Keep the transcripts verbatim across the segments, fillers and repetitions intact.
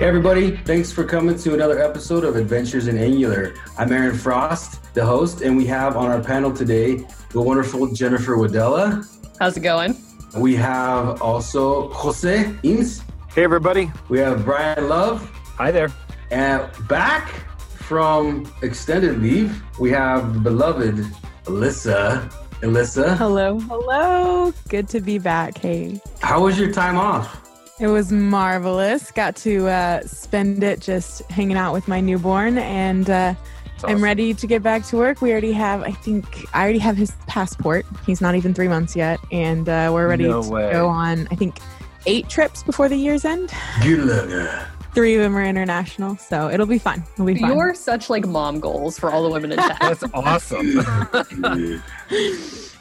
Hey everybody, thanks for coming to another episode of Adventures in Angular. I'm Aaron Frost, the host, and we have on our panel today the wonderful Jennifer Wadella. How's it going? We have also Joe Eames. Hey everybody. We have Brian Love. Hi there. And back from extended leave, we have beloved Alyssa. Alyssa. Hello. Hello. Good to be back. Hey. How was your time off? It was marvelous. Got to uh, spend it just hanging out with my newborn, and uh, awesome. I'm ready to get back to work. We already have, I think, I already have his passport. He's not even three months yet, and uh, we're ready no to way. go on, I think, eight trips before the year's end. Good luck. Three of them are international, so it'll be fun. It'll be fun. You're such like mom goals for all the women in chat. That's awesome.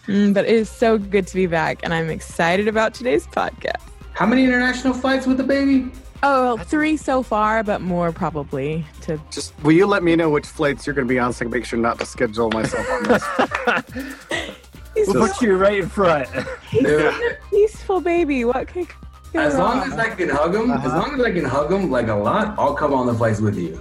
mm, but it is so good to be back, and I'm excited about today's podcast. How many international flights with the baby? Oh, three so far, but more probably. To just will you let me know which flights you're going to be on so I can make sure not to schedule myself on this? He's we'll so, put you right in front. He's yeah. a peaceful baby. What can go As wrong? long as I can hug him, uh-huh. as long as I can hug him like a lot, I'll come on the flights with you.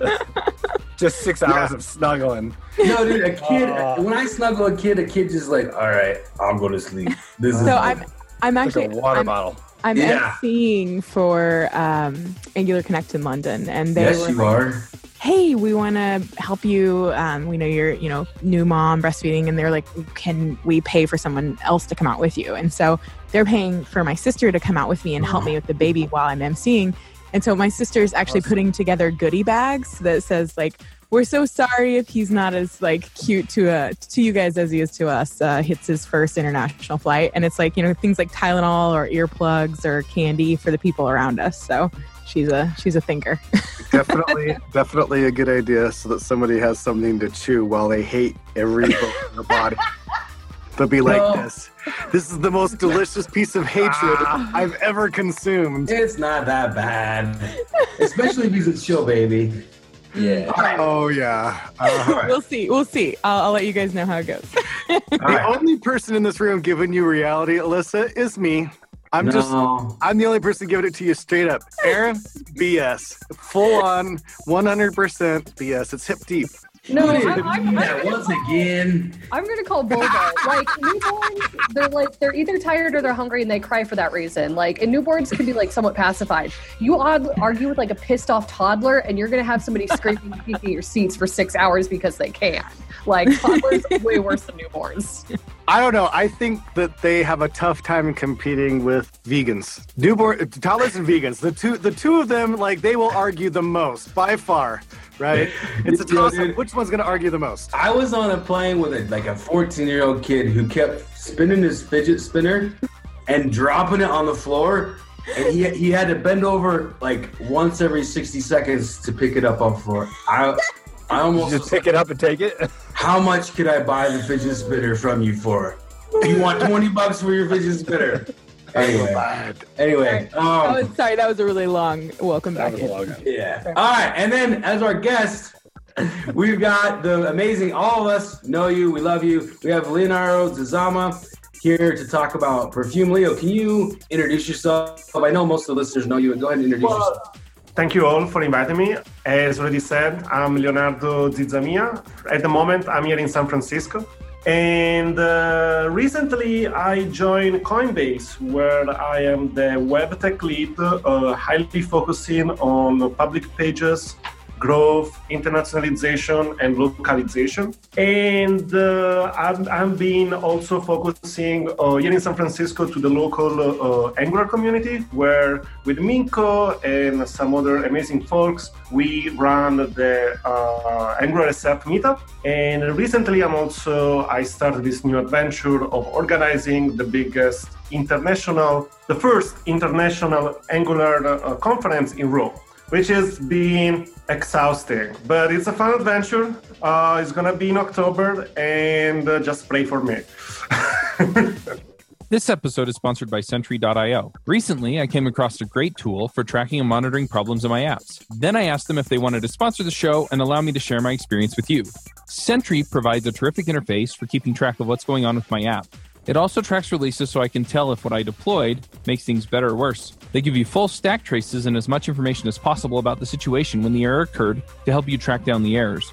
Just six hours yeah. of snuggling. No, dude, a kid. Uh, when I snuggle a kid, a kid just like, all right, I'll go to sleep. This so is. So I'm, I'm actually like a water I'm, bottle. I'm yeah. emceeing for um, Angular Connect in London, and they yes, were you like, are. Hey, we want to help you. Um, we know you're, you know, new mom breastfeeding, and they're like, can we pay for someone else to come out with you? And so they're paying for my sister to come out with me and help me with the baby while I'm emceeing. And so my sister is actually awesome. putting together goodie bags that says like, we're so sorry if he's not as like cute to uh, to you guys as he is to us. Uh, hits his first international flight, and it's like, you know, things like Tylenol or earplugs or candy for the people around us. So she's a she's a thinker. Definitely, definitely a good idea, so that somebody has something to chew while they hate every bone in their body. They'll be like, no. this. This is the most delicious piece of hatred ah. I've ever consumed. It's not that bad, especially if he's a chill baby. Yeah. Oh yeah. Uh, we'll see. We'll see. I'll, I'll let you guys know how it goes. The right. only person in this room giving you reality, Alyssa, is me. I'm no. just. I'm the only person giving it to you straight up. Aaron, B S. Full on, one hundred percent B S. It's hip deep. No, no I'm, I'm, I'm once call, again. I'm gonna call Boba. Like newborns, they're like they're either tired or they're hungry, and they cry for that reason. Like, and newborns can be like somewhat pacified. You argue with like a pissed off toddler, and you're gonna have somebody scraping and peeking your seats for six hours because they can. Like, toddlers are way worse than newborns. I don't know. I think that they have a tough time competing with vegans. Newborn toddlers and vegans. The two, the two of them, like they will argue the most by far. Right? It's a toss-up. Which one's going to argue the most? I was on a plane with a, like a fourteen-year-old kid who kept spinning his fidget spinner and dropping it on the floor. And he he had to bend over like once every sixty seconds to pick it up off the floor. I I almost just pick like, it up and take it. How much could I buy the fidget spinner from you for? You want twenty bucks for your fidget spinner? Anyway, anyway. Um, oh, sorry, that was a really long welcome back. That was a long time. Yeah. Sorry. All right, and then as our guest, we've got the amazing, all of us know you, we love you. We have Leonardo Zizzamia here to talk about Perfume. Leo, can you introduce yourself? I know most of the listeners know you, and go ahead and introduce well, yourself. Thank you all for inviting me. As already said, I'm Leonardo Zizzamia. At the moment, I'm here in San Francisco. And uh, recently I joined Coinbase, where I am the web tech lead, uh, highly focusing on public pages, growth, internationalization, and localization. And uh, I've, I've been also focusing uh, here in San Francisco to the local uh, Angular community, where with Minko and some other amazing folks, we run the uh, Angular S F Meetup. And recently I'm also, I started this new adventure of organizing the biggest international, the first international Angular uh, conference in Rome, which has been exhausting, but it's a fun adventure. Uh, it's gonna be in October, and uh, just pray for me. This episode is sponsored by Sentry dot io. Recently, I came across a great tool for tracking and monitoring problems in my apps. Then I asked them if they wanted to sponsor the show and allow me to share my experience with you. Sentry provides a terrific interface for keeping track of what's going on with my app. It also tracks releases so I can tell if what I deployed makes things better or worse. They give you full stack traces and as much information as possible about the situation when the error occurred to help you track down the errors.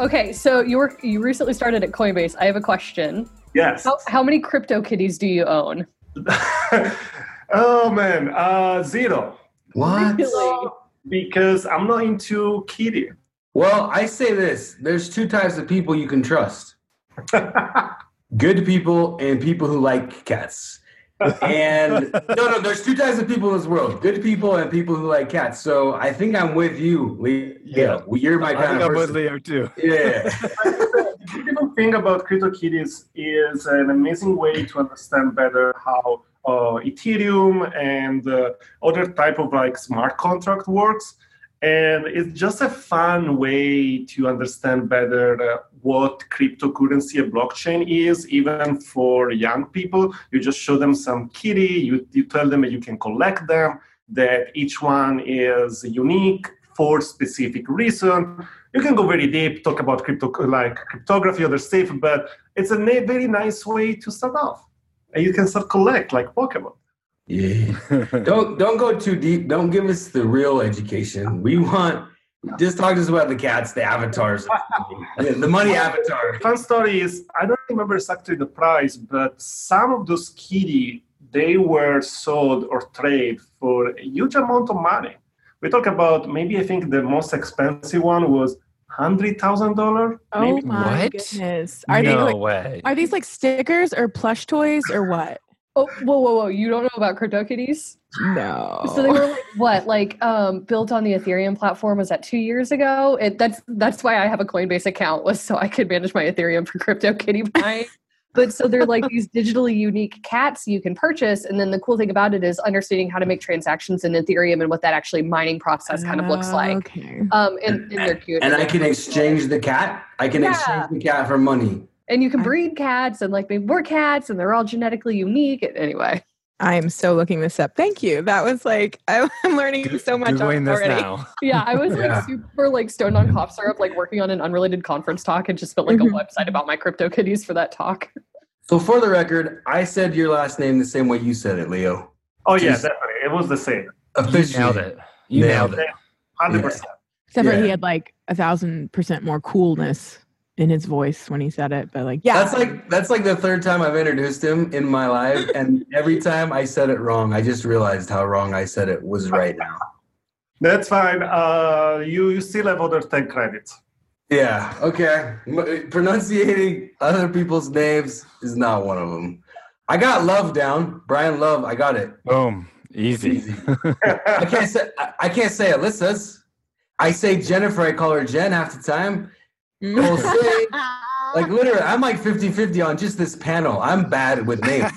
Okay, so you were you recently started at Coinbase. I have a question. Yes. How, how many CryptoKitties do you own? Oh man, uh, zero. What? Really? Because I'm not into kitty. Well, I say this: there's two types of people you can trust: good people and people who like cats. And no, no, there's two types of people in this world: good people and people who like cats. So I think I'm with you, Leo. Yeah, you're my kind I think of I'm person. I'm with Leo too. Yeah. The thing about CryptoKitties is an amazing way to understand better how uh, Ethereum and uh, other type of like smart contract works, and it's just a fun way to understand better uh, what cryptocurrency and blockchain is, even for young people. You just show them some kitty, you, you tell them that you can collect them, that each one is unique for specific reason. You can go very deep, talk about crypto, like cryptography, other stuff, but it's a na- very nice way to start off, and you can start collect like Pokemon. Yeah, don't don't go too deep. Don't give us the real education. We want just talk to us about the cats, the avatars, the money avatar. Fun story is I don't remember exactly the price, but some of those kitty they were sold or traded for a huge amount of money. We talk about maybe I think the most expensive one was one hundred thousand dollars. Oh my what? Goodness. Are no they like, way. Are these like stickers or plush toys or what? Oh, whoa, whoa, whoa. You don't know about CryptoKitties? No. So they were like, what, like um, built on the Ethereum platform? Was that two years ago? It, that's that's why I have a Coinbase account, was so I could manage my Ethereum for CryptoKitty buying. But so they're like these digitally unique cats you can purchase. And then the cool thing about it is understanding how to make transactions in Ethereum and what that actually mining process kind of looks like. Okay. Um, and, and they're cute. And, and I can exchange the cat. I can yeah. exchange the cat for money. And you can breed cats and like make more cats and they're all genetically unique. Anyway. I am so looking this up. Thank you. That was like, I'm learning so much on this already. Now. Yeah, I was like yeah. super like stoned on cough syrup, like working on an unrelated conference talk and just built like mm-hmm. a website about my CryptoKitties for that talk. So for the record, I said your last name the same way you said it, Leo. Oh Jeez. Yeah, definitely. It was the same. Officially. You nailed it. You nailed, nailed it. one hundred percent. Yeah. Except yeah. for he had like a thousand percent more coolness in his voice when he said it, but like, yeah, that's like that's like the third time I've introduced him in my life, and every time I said it wrong, I just realized how wrong I said it was right now. That's fine. Uh, you you still have other ten credits. Yeah. Okay. M- pronunciating other people's names is not one of them. I got Love down, Brian Love. I got it. Boom. Easy. Easy. I can't say I, I can't say Alyssa's. I say Jennifer. I call her Jen half the time. Say, like literally, I'm like fifty-fifty on just this panel. I'm bad with names.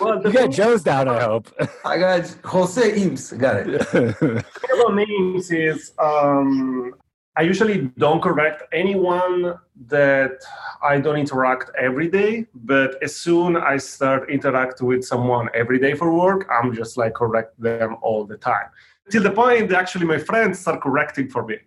Well, you got Joe's down, I hope. I got Jose Eames. Got it. The thing about names is um, I usually don't correct anyone that I don't interact every day. But as soon as I start interacting with someone every day for work, I'm just like correct them all the time. Till the point that actually my friends start correcting for me.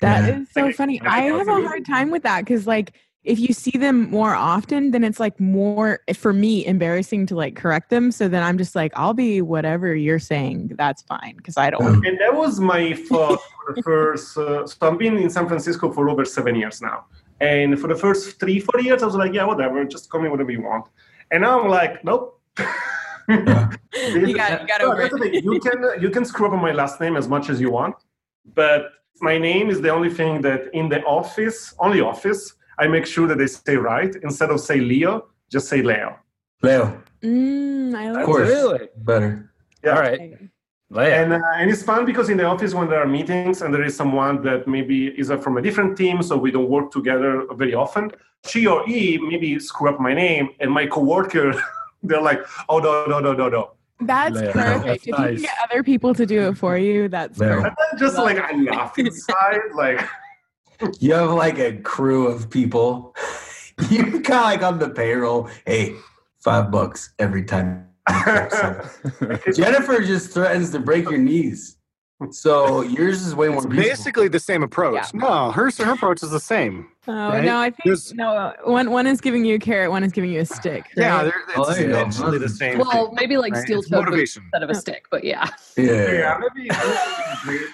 That yeah. is so funny. I have a hard time with that because, like, if you see them more often, then it's, like, more, for me, embarrassing to, like, correct them. So then I'm just like, I'll be whatever you're saying. That's fine because I don't. And that was my thought for the first, uh, so I've been in San Francisco for over seven years now. And for the first three, four years, I was like, yeah, whatever. Just call me whatever you want. And now I'm like, nope. Yeah. you got, you got over it. You can, you can screw up my last name as much as you want, but my name is the only thing that in the office, only office, I make sure that they say right. Instead of say Leo, just say Leo. Leo. Mm, I like of course. Really? Better. Yeah. All right. And, uh, and it's fun because in the office when there are meetings and there is someone that maybe is from a different team, so we don't work together very often, she or he maybe screw up my name, and my coworker, they're like, oh, no, no, no, no, no. That's Layer. perfect. That's if nice. you can get other people to do it for you, that's Layer. perfect. And then just like enough inside, like. You have like a crew of people. You're kind of like on the payroll. Hey, five bucks every time. Jennifer just threatens to break your knees. So yours is way more. It's basically the same approach. Yeah. No, her her approach is the same. Oh right? no, I think There's, no. One one is giving you a carrot, one is giving you a stick. Right? Yeah, they're, it's oh, yeah. essentially the same. Well, thing, maybe like right? steel toe boots instead of a stick, but yeah. Yeah, yeah maybe.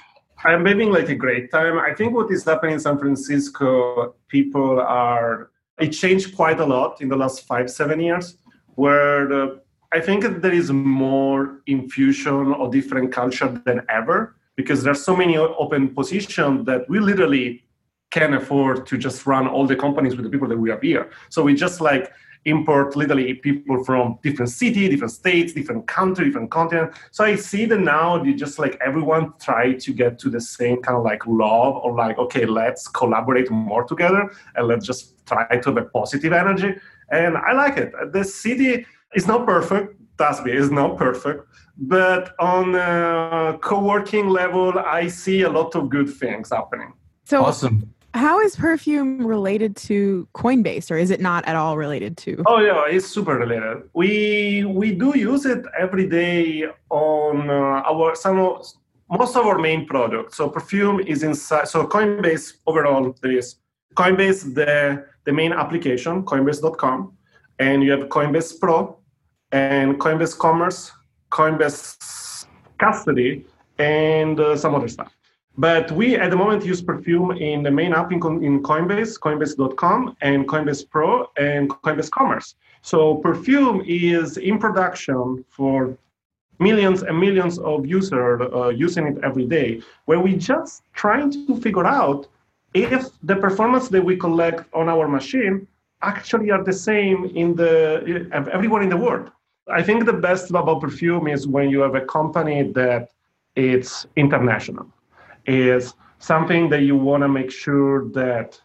I'm having like a great time. I think what is happening in San Francisco, people are. It changed quite a lot in the last five, seven years, where the, I think there is more infusion of different culture than ever, because there are so many open positions that we literally can afford to just run all the companies with the people that we have here. So we just like import literally people from different city, different states, different country, different continent. So I see that now they just like everyone try to get to the same kind of like love or like, okay, let's collaborate more together and let's just try to have a positive energy. And I like it. The city is not perfect. Trust me, it's not perfect. But on a co-working level, I see a lot of good things happening. So awesome. How is Perfume related to Coinbase, or is it not at all related to? Oh yeah, it's super related. We we do use it every day on uh, our some of, most of our main products. So Perfume is inside. So Coinbase overall, there is Coinbase the the main application, Coinbase dot com, and you have Coinbase Pro, and Coinbase Commerce, Coinbase Custody, and uh, some other stuff. But we, at the moment, use Perfume in the main app in Coinbase, Coinbase dot com, and Coinbase Pro, and Coinbase Commerce. So Perfume is in production for millions and millions of users uh, using it every day, where we just trying to figure out if the performance that we collect on our machine actually are the same in the everywhere in the world. I think the best about Perfume is when you have a company that it's international. Is something that you want to make sure that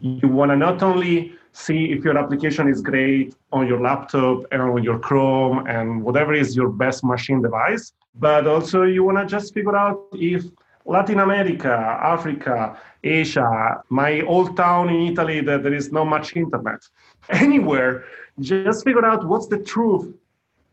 you want to not only see if your application is great on your laptop and on your Chrome and whatever is your best machine device, but also you want to just figure out if Latin America, Africa, Asia, my old town in Italy that there is not much internet, anywhere, just figure out what's the truth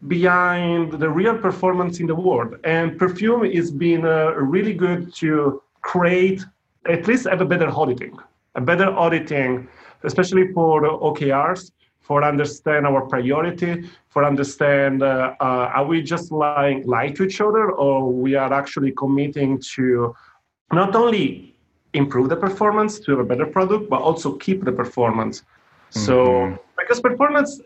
behind the real performance in the world. And Perfume is being uh, really good to create, at least have a better auditing, a better auditing, especially for O K Rs, for understand our priority, for understand uh, uh, are we just lying, lie to each other, or we are actually committing to not only improve the performance to have a better product, but also keep the performance. Mm-hmm. So, because performance,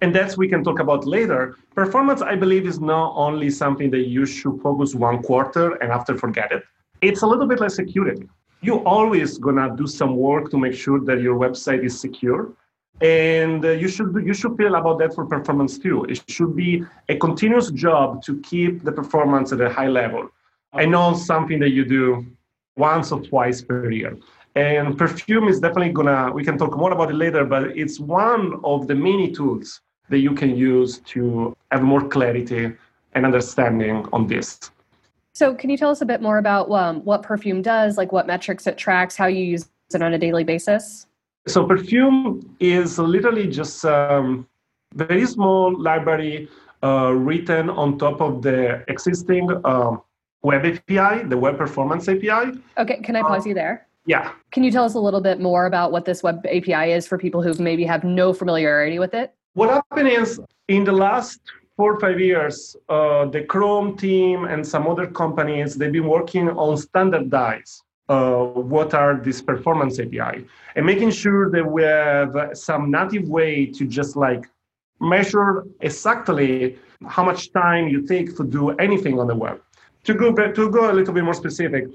and that's we can talk about later. Performance, I believe, is not only something that you should focus one quarter and after forget it. It's a little bit like security. You're always gonna do some work to make sure that your website is secure, and uh, you should you should feel about that for performance too. It should be a continuous job to keep the performance at a high level, and not something that you do once or twice per year. And Perfume is definitely gonna. We can talk more about it later, but it's one of the many tools that you can use to have more clarity and understanding on this. So can you tell us a bit more about um, what Perfume does, like what metrics it tracks, how you use it on a daily basis? So Perfume is literally just a um, very small library uh, written on top of the existing uh, web A P I, the Web Performance A P I. Okay, can I pause uh, you there? Yeah. Can you tell us a little bit more about what this web A P I is for people who maybe have no familiarity with it? What happened is, in the last four or five years, uh, the Chrome team and some other companies, they've been working on standardize uh, what are these performance A P I and making sure that we have some native way to just like measure exactly how much time you take to do anything on the web. To go, to go a little bit more specific,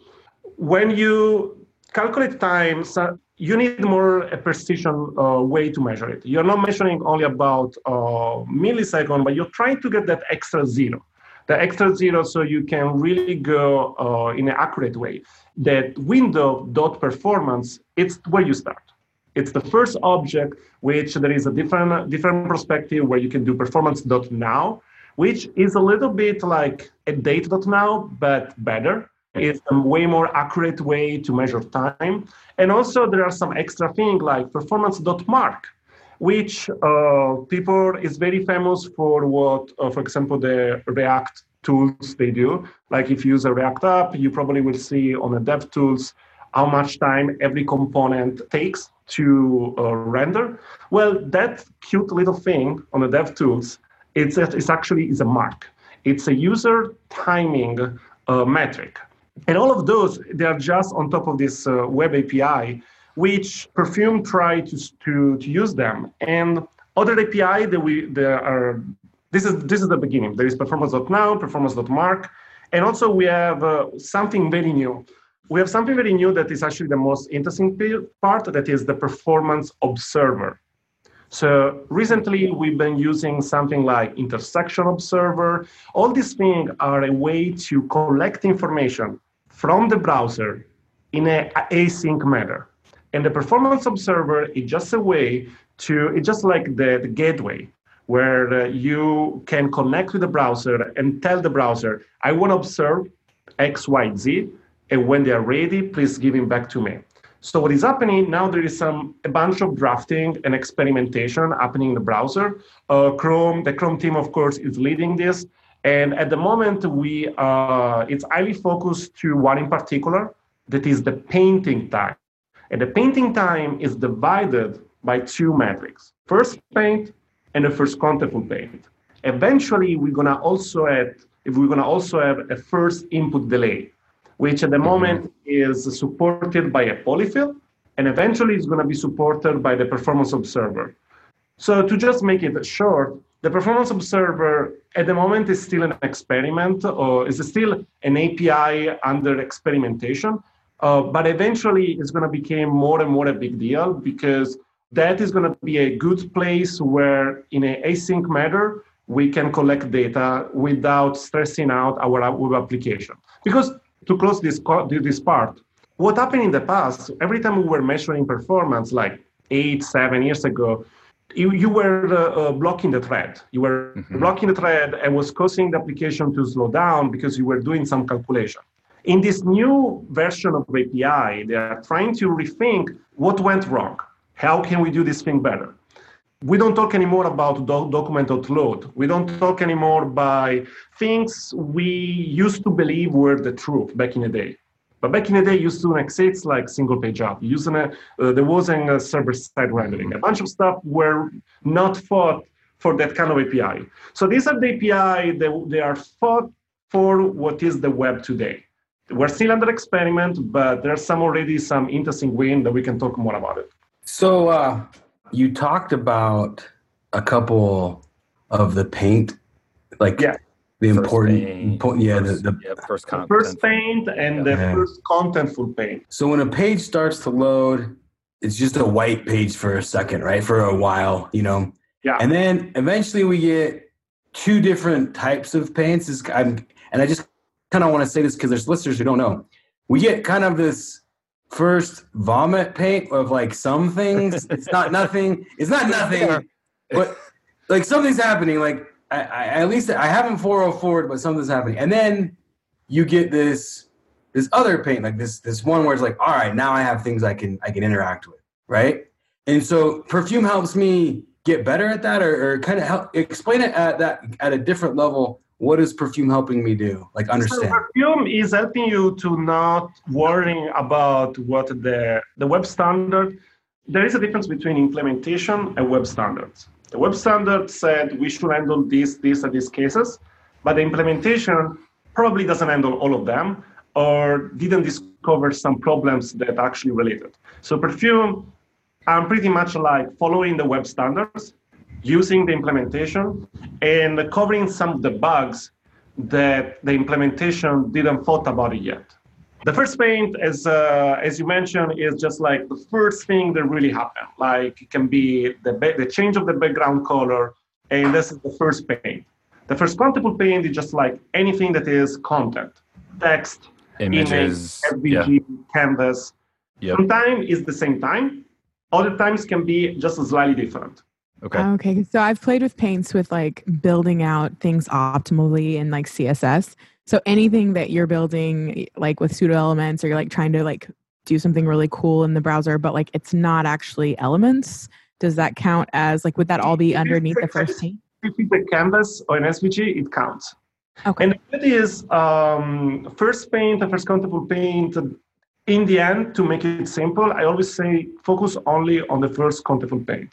when you calculate time, so you need more a precision uh, way to measure it. You're not measuring only about uh, millisecond, but you're trying to get that extra zero. the extra zero so you can really go uh, in an accurate way. That window.performance, it's where you start. It's the first object, which there is a different, different perspective where you can do performance.now, which is a little bit like a date.now, but better. It's a way more accurate way to measure time. And also there are some extra things like performance.mark, which uh, people is very famous for what, uh, for example, the React tools they do. Like if you use a React app, you probably will see on the DevTools how much time every component takes to uh, render. Well, that cute little thing on the DevTools, it's, it's actually is a mark. It's a user timing uh, metric. And all of those, they are just on top of this uh, web A P I, which Perfume tried to, to, to use them. And other A P I that we, there are, this is, this is the beginning. There is performance.now, performance.mark. And also we have uh, something very new. We have something very new that is actually the most interesting part, that is the performance observer. So recently we've been using something like intersection observer. All these things are a way to collect information from the browser in an async manner. And the performance observer is just a way to, it's just like the, the gateway where uh, you can connect with the browser and tell the browser, I want to observe X, Y, Z. And when they are ready, please give it back to me. So what is happening now, there is some a bunch of drafting and experimentation happening in the browser. Uh, Chrome, the Chrome team, of course, is leading this. And at the moment, we uh, it's highly focused to one in particular, that is the painting time. And the painting time is divided by two metrics, first paint and the first contentful paint. Eventually, we're gonna also add, if we're gonna also have a first input delay, which at the moment is supported by a polyfill, and eventually it's going to be supported by the performance observer. So to just make it short, the performance observer at the moment is still an experiment, or is still an A P I under experimentation, uh, but eventually it's going to become more and more a big deal, because that is going to be a good place where in an async manner we can collect data without stressing out our web application. Because to close this, this part, what happened in the past, every time we were measuring performance, like eight, seven years ago, you, you were uh, uh, blocking the thread. You were mm-hmm. blocking the thread and was causing the application to slow down because you were doing some calculation. In this new version of A P I, they are trying to rethink what went wrong. How can we do this thing better? We don't talk anymore about do- document.load. We don't talk anymore by things we used to believe were the truth back in the day. But back in the day, used to exist like single page app. Using a, uh, there wasn't a server-side rendering. A bunch of stuff were not thought for that kind of A P I. So these are the A P I that they are thought for what is the web today. We're still under experiment, but there are some already some interesting win that we can talk more about it. So. Uh... You talked about a couple of the paint, like yeah. the first important, paint, po- yeah, first, the, the, yeah, first, the first paint and yeah. the yeah. first contentful paint. So when a page starts to load, it's just a white page for a second, right? For a while, you know? Yeah. And then eventually we get two different types of paints. It's, I'm, and I just kind of want to say this because there's listeners who don't know. We get kind of this first vomit paint of like some things. It's not nothing. It's not nothing. But like something's happening. Like I, I at least I haven't four oh four'd, but something's happening. And then you get this this other paint, like this this one where it's like, all right, now I have things I can I can interact with, right? And so Perfume helps me get better at that, or, or kind of help explain it at that at a different level. What is Perfume helping me do? Like understand. So Perfume is helping you to not worrying about what the, the web standard. There is a difference between implementation and web standards. The web standard said we should handle these, these, and these cases, but the implementation probably doesn't handle all of them or didn't discover some problems that are actually related. So Perfume, I'm pretty much like following the web standards, using the implementation and covering some of the bugs that the implementation didn't thought about it yet. The first paint, as uh, as you mentioned, is just like the first thing that really happened. Like it can be the, ba- the change of the background color, and this is the first paint. The first contentful paint is just like anything that is content, text, images, image, S V G, yeah. canvas. Yep. Sometimes it's the same time. Other times can be just slightly different. Okay. Okay. So I've played with paints with like building out things optimally in like C S S. So anything that you're building like with pseudo elements, or you're like trying to like do something really cool in the browser, but like it's not actually elements. Does that count as like, would that all be underneath the first paint? If it's a canvas or an S V G, it counts. Okay. And the idea is um, first paint and first contentful paint. In the end, to make it simple, I always say focus only on the first contentful paint.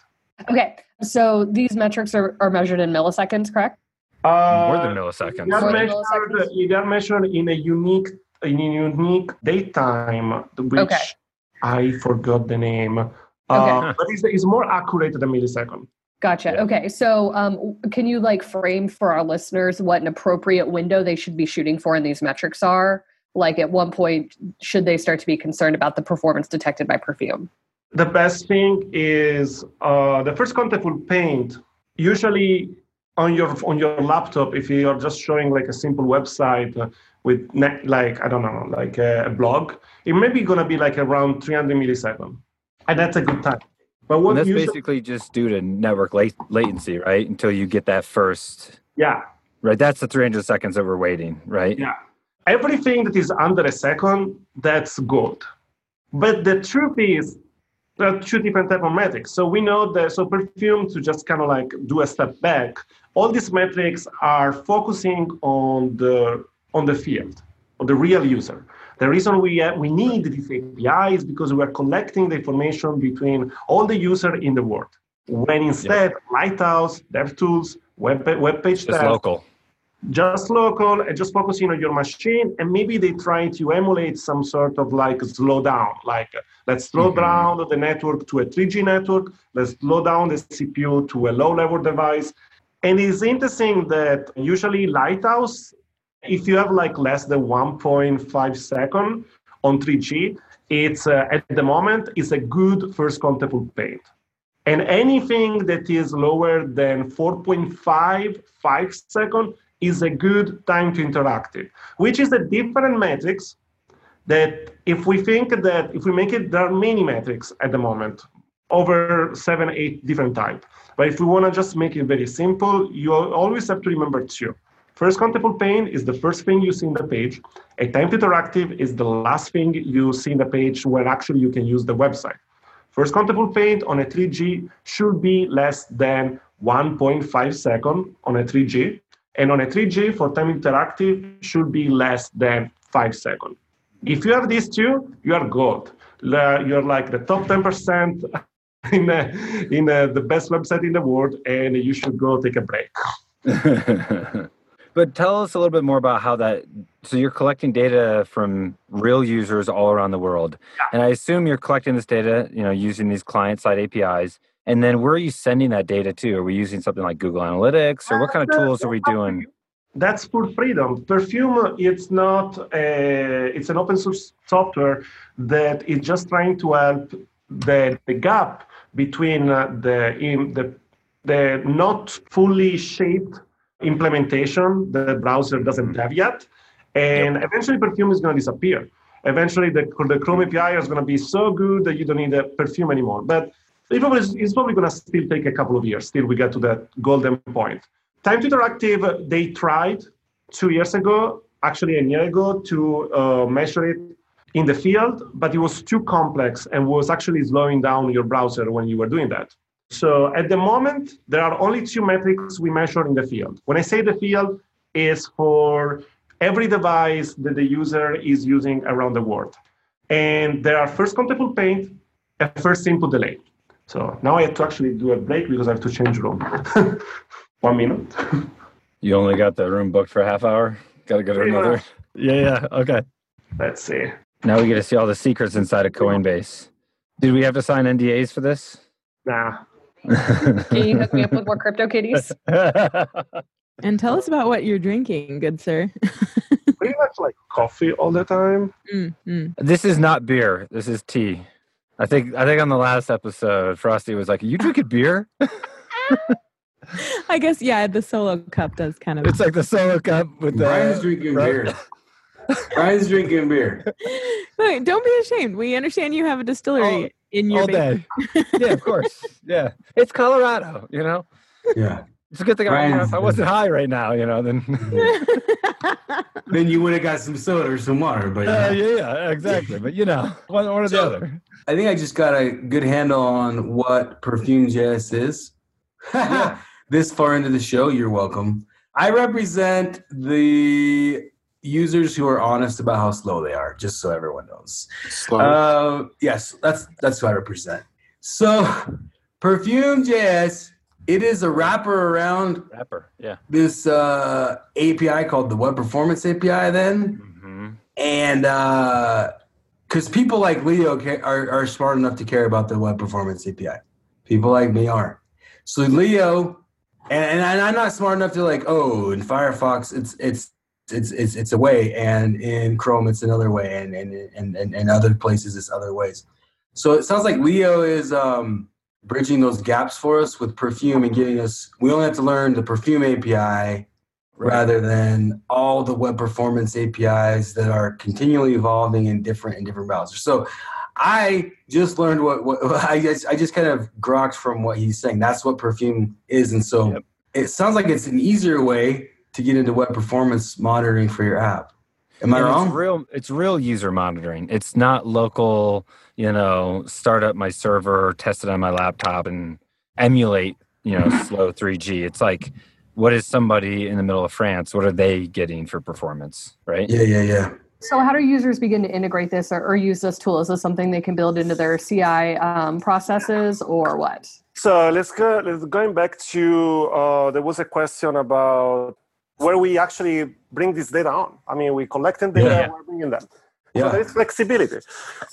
Okay, so these metrics are, are measured in milliseconds, correct? Uh, More than milliseconds. They are, measured, milliseconds. They are measured in a unique in a unique date time, which okay. I forgot the name. Okay. Uh, but it's, it's more accurate than millisecond. Gotcha. Yeah. Okay. So um, can you like frame for our listeners what an appropriate window they should be shooting for in these metrics are? Like at one point, should they start to be concerned about the performance detected by Perfume? The best thing is uh, the first contentful paint, usually on your on your laptop, if you're just showing like a simple website with ne- like, I don't know, like a, a blog, it may be going to be like around three hundred milliseconds. And that's a good time. But what and that's usually, basically just due to network late, latency, right? Until you get that first. Yeah. Right. That's the three hundred seconds that we're waiting, right? Yeah. Everything that is under a second, that's gold. But the truth is, there are two different types of metrics. So we know that, so Perfume, to just kind of like do a step back, all these metrics are focusing on the on the field, on the real user. The reason we uh, we need this A P I is because we're collecting the information between all the user in the world. When instead, yeah. Lighthouse, DevTools, web, web page just tab, local. Just local and just focusing on your machine, and maybe they try to emulate some sort of like slowdown, like let's slow mm-hmm. down the network to a three G network, let's slow down the C P U to a low-level device. And it's interesting that usually Lighthouse, if you have like less than one point five seconds on three G, it's uh, at the moment is a good first contentful paint. And anything that is lower than four point five, five seconds is a good time to interact it, which is a different metrics that if we think that if we make it, there are many metrics at the moment, over seven, eight different types. But if we want to just make it very simple, you always have to remember two. First contentful paint is the first thing you see in the page. A time to interactive is the last thing you see in the page where actually you can use the website. First contentful paint on a three G should be less than one point five seconds on a three G. And on a three G for time interactive should be less than five seconds. If you have these two, you are gold. You're like the top ten percent in the, in the, the best website in the world, and you should go take a break. But tell us a little bit more about how that, so you're collecting data from real users all around the world. Yeah. And I assume you're collecting this data, you know, using these client-side A P Is. And then where are you sending that data to? Are we using something like Google Analytics, or what kind of tools are we doing? That's full freedom. Perfume, it's not a, it's an open source software that is just trying to help the, the gap between the, in, the, the not fully shaped implementation that the browser doesn't have yet. And yep. eventually Perfume is going to disappear. Eventually the, the Chrome A P I is going to be so good that you don't need a Perfume anymore. But it's probably going to still take a couple of years till we get to that golden point. Time to interactive, they tried two years ago, actually a year ago, to uh, measure it in the field, but it was too complex and was actually slowing down your browser when you were doing that. So at the moment, there are only two metrics we measure in the field. When I say the field, is for every device that the user is using around the world. And there are first contentful paint and first input delay. So now I have to actually do a break because I have to change room. One minute. You only got the room booked for a half hour? Got to go to another? Yeah, yeah, okay. Let's see. Now we get to see all the secrets inside of Coinbase. Did we have to sign N D As for this? Nah. Can you hook me up with more CryptoKitties? And tell us about what you're drinking, good sir. Pretty much like coffee all the time. Mm-hmm. This is not beer. This is tea. I think I think on the last episode, Frosty was like, "Are you drinking beer?" I guess, yeah, the solo cup does kind of... It's like the solo cup with the... Brian's drinking right? beer. Brian's drinking beer. Wait, don't be ashamed. We understand you have a distillery all, in your... All basement. Day. Yeah, of course. Yeah. It's Colorado, you know? Yeah. It's a good thing I, I wasn't high right now, you know, then... Then you would have got some soda or some water, but... Uh, yeah, yeah, exactly. But, you know, one or so, the other. I think I just got a good handle on what Perfume.js is. Yeah. This far into the show, you're welcome. I represent the users who are honest about how slow they are, just so everyone knows. Slow. Uh, yes, that's that's who I represent. So Perfume.js, it is a wrapper around wrapper, yeah. this uh, A P I called the Web Performance A P I then. Mm-hmm. And because uh, people like Leo are, are smart enough to care about the Web Performance A P I. People like me aren't. So Leo, and, and I'm not smart enough to like, oh, in Firefox it's it's it's it's it's a way, and in Chrome it's another way, and and and and, and other places it's other ways. So it sounds like Leo is um, bridging those gaps for us with Perfume and getting us. We only have to learn the Perfume A P I right. rather than all the web performance A P Is that are continually evolving in different in different browsers. So. I just learned what, what I just I just kind of grokked from what he's saying. That's what Perfume is, and so yep. It sounds like it's an easier way to get into web performance monitoring for your app. Am I and wrong? It's real, it's real user monitoring. It's not local. You know, start up my server, test it on my laptop, and emulate. You know, slow three G. It's like, what is somebody in the middle of France? What are they getting for performance? Right? Yeah, yeah, yeah. So how do users begin to integrate this or, or use this tool? Is this something they can build into their C I um, processes or what? So let's go. Let's going back to uh, there was a question about where we actually bring this data on. I mean, we collecting data, yeah. We're bringing that. Yeah. So there is flexibility.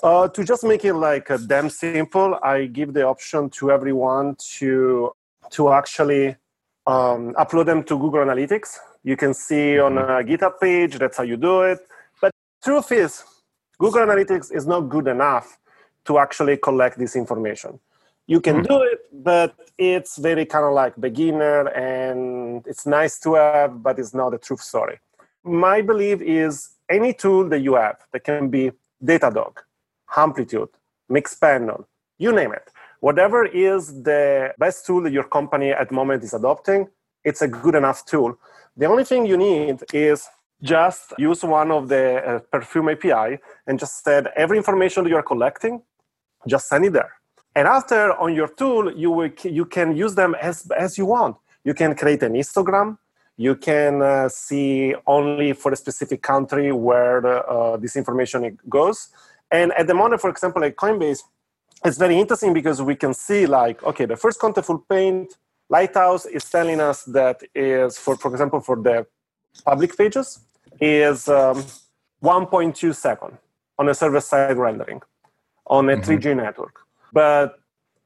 Uh, to just make it like damn simple, I give the option to everyone to to actually um, upload them to Google Analytics. You can see mm-hmm. on a GitHub page. That's how you do it. Truth is, Google Analytics is not good enough to actually collect this information. You can do it, but it's very kind of like beginner, and it's nice to have, but it's not a truth story. My belief is any tool that you have that can be Datadog, Amplitude, Mixpanel, you name it. Whatever is the best tool that your company at the moment is adopting, it's a good enough tool. The only thing you need is just use one of the uh, Perfume A P I and just said every information that you're collecting, just send it there. And after on your tool, you will, you can use them as, as you want. You can create an histogram. You can uh, see only for a specific country where uh, this information goes. And at the moment, for example, at Coinbase, it's very interesting because we can see like, okay, the first contentful paint, Lighthouse is telling us that is, for, for example, for the public pages, is um, one point two seconds on a server-side rendering on a mm-hmm. three G network. But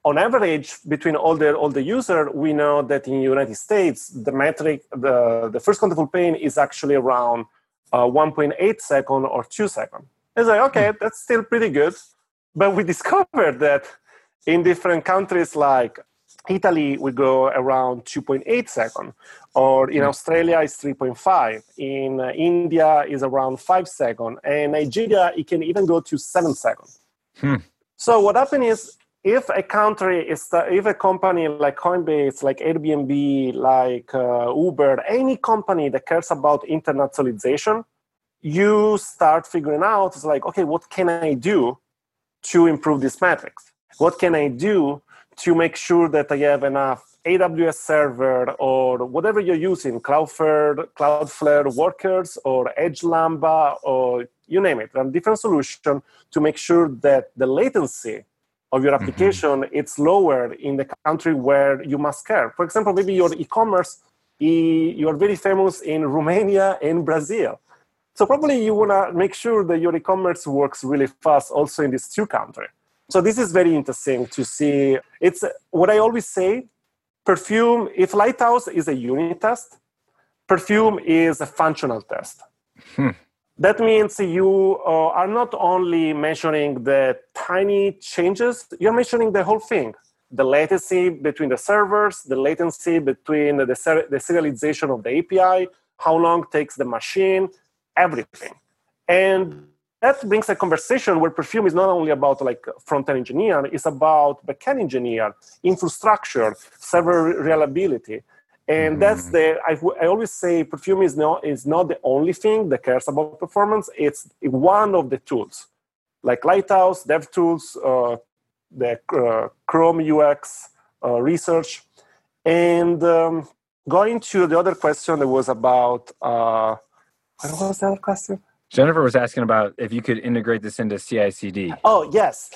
on average, between all the all the user, we know that in the United States, the metric, the, the first contentful pane is actually around uh, one point eight seconds or two seconds. It's like, okay, mm-hmm. that's still pretty good. But we discovered that in different countries like Italy, we go around two point eight seconds, or in Australia, it's three point five. In uh, India, is around five seconds. And Nigeria, it can even go to seven seconds. Hmm. So what happens is, if a country, is the, if a company like Coinbase, like Airbnb, like uh, Uber, any company that cares about internationalization, you start figuring out, it's like, okay, what can I do to improve these metrics? What can I do to make sure that I have enough A W S server or whatever you're using, Cloudflare, Cloudflare Workers or Edge Lambda or you name it, a different solution to make sure that the latency of your application mm-hmm. it's lower in the country where you must care. For example, maybe your e-commerce, e- you're very famous in Romania and Brazil. So probably you want to make sure that your e-commerce works really fast also in these two countries. So this is very interesting to see. It's what I always say, Perfume, if Lighthouse is a unit test, Perfume is a functional test. Hmm. That means you uh, are not only measuring the tiny changes, you're measuring the whole thing. the latency between the servers, the latency between the, ser the serialization of the A P I, how long takes the machine, everything. And that brings a conversation where Perfume is not only about like front-end engineer, it's about back-end engineer, infrastructure, server reliability. And mm-hmm. that's the, I, I always say Perfume is not, is not the only thing that cares about performance. It's one of the tools, like Lighthouse, DevTools, uh, the uh, Chrome U X uh, research. And um, going to the other question that was about, uh, what was the other question? Jennifer was asking about if you could integrate this into C I C D. Oh, yes.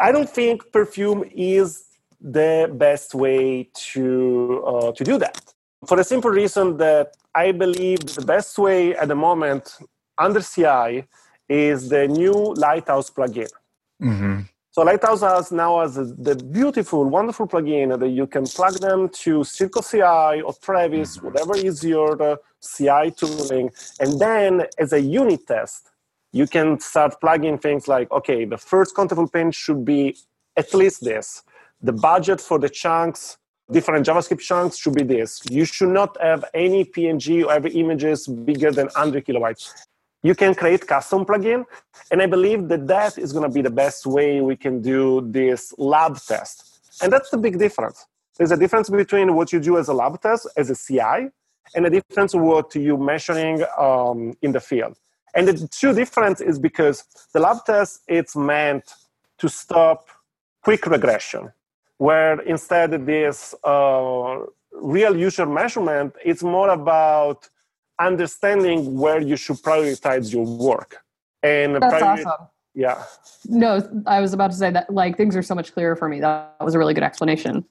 I don't think Perfume is the best way to uh, to do that. For the simple reason that I believe the best way at the moment under C I is the new Lighthouse plugin. Mm-hmm. So Lighthouse has now has the beautiful, wonderful plugin that you can plug them to Circle C I or Travis, whatever is your C I tooling. And then as a unit test, you can start plugging things like, okay, the first contentful paint should be at least this. The budget for the chunks, different JavaScript chunks should be this. You should not have any P N G or every images bigger than one hundred kilobytes. You can create custom plugin, and I believe that that is going to be the best way we can do this lab test. And that's the big difference. There's a difference between what you do as a lab test, as a C I, and a difference what you measuring um, in the field. And the two difference is because the lab test, it's meant to stop quick regression, where instead of this uh, real user measurement, it's more about understanding where you should prioritize your work. And that's awesome. Yeah. No, I was about to say that like things are so much clearer for me. That was a really good explanation.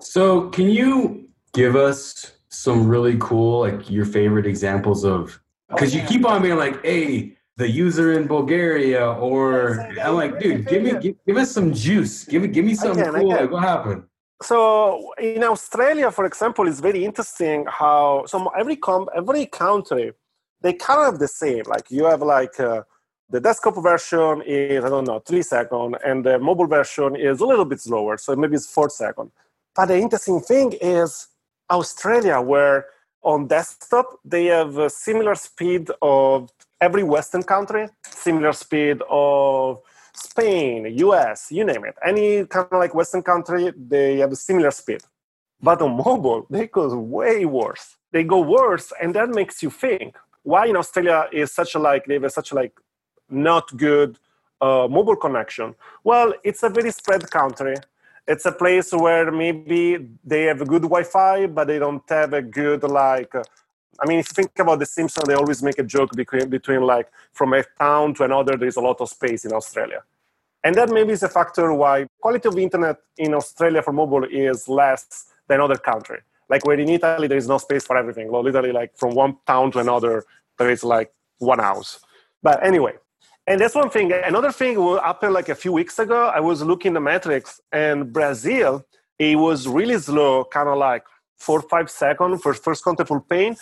So can you give us some really cool, like your favorite examples of, because you keep on being like, hey, the user in Bulgaria, or I'm like, dude, give me, give, give us some juice. Give me, give me something cool. Like, what happened? So in Australia, for example, it's very interesting how so every com every country, they kind of have the same. Like you have like uh, the desktop version is, I don't know, three seconds, and the mobile version is a little bit slower. So maybe it's four seconds. But the interesting thing is Australia, where on desktop, they have a similar speed of every Western country, similar speed of Spain, U S, you name it. Any kind of like Western country, they have a similar speed. But on mobile, they go way worse. They go worse, and that makes you think why in Australia is such a like, they have such a like not good uh, mobile connection. Well, it's a very spread country. It's a place where maybe they have a good Wi-Fi, but they don't have a good like, uh, I mean, if you think about The Simpsons, they always make a joke between, between like from a town to another, there is a lot of space in Australia. And that maybe is a factor why quality of internet in Australia for mobile is less than other country. Like where in Italy, there is no space for everything. Well, literally like from one town to another, there is like one house. But anyway, and that's one thing. Another thing will happen like a few weeks ago, I was looking the metrics and Brazil, it was really slow, kind of like four, five seconds for first contentful paint.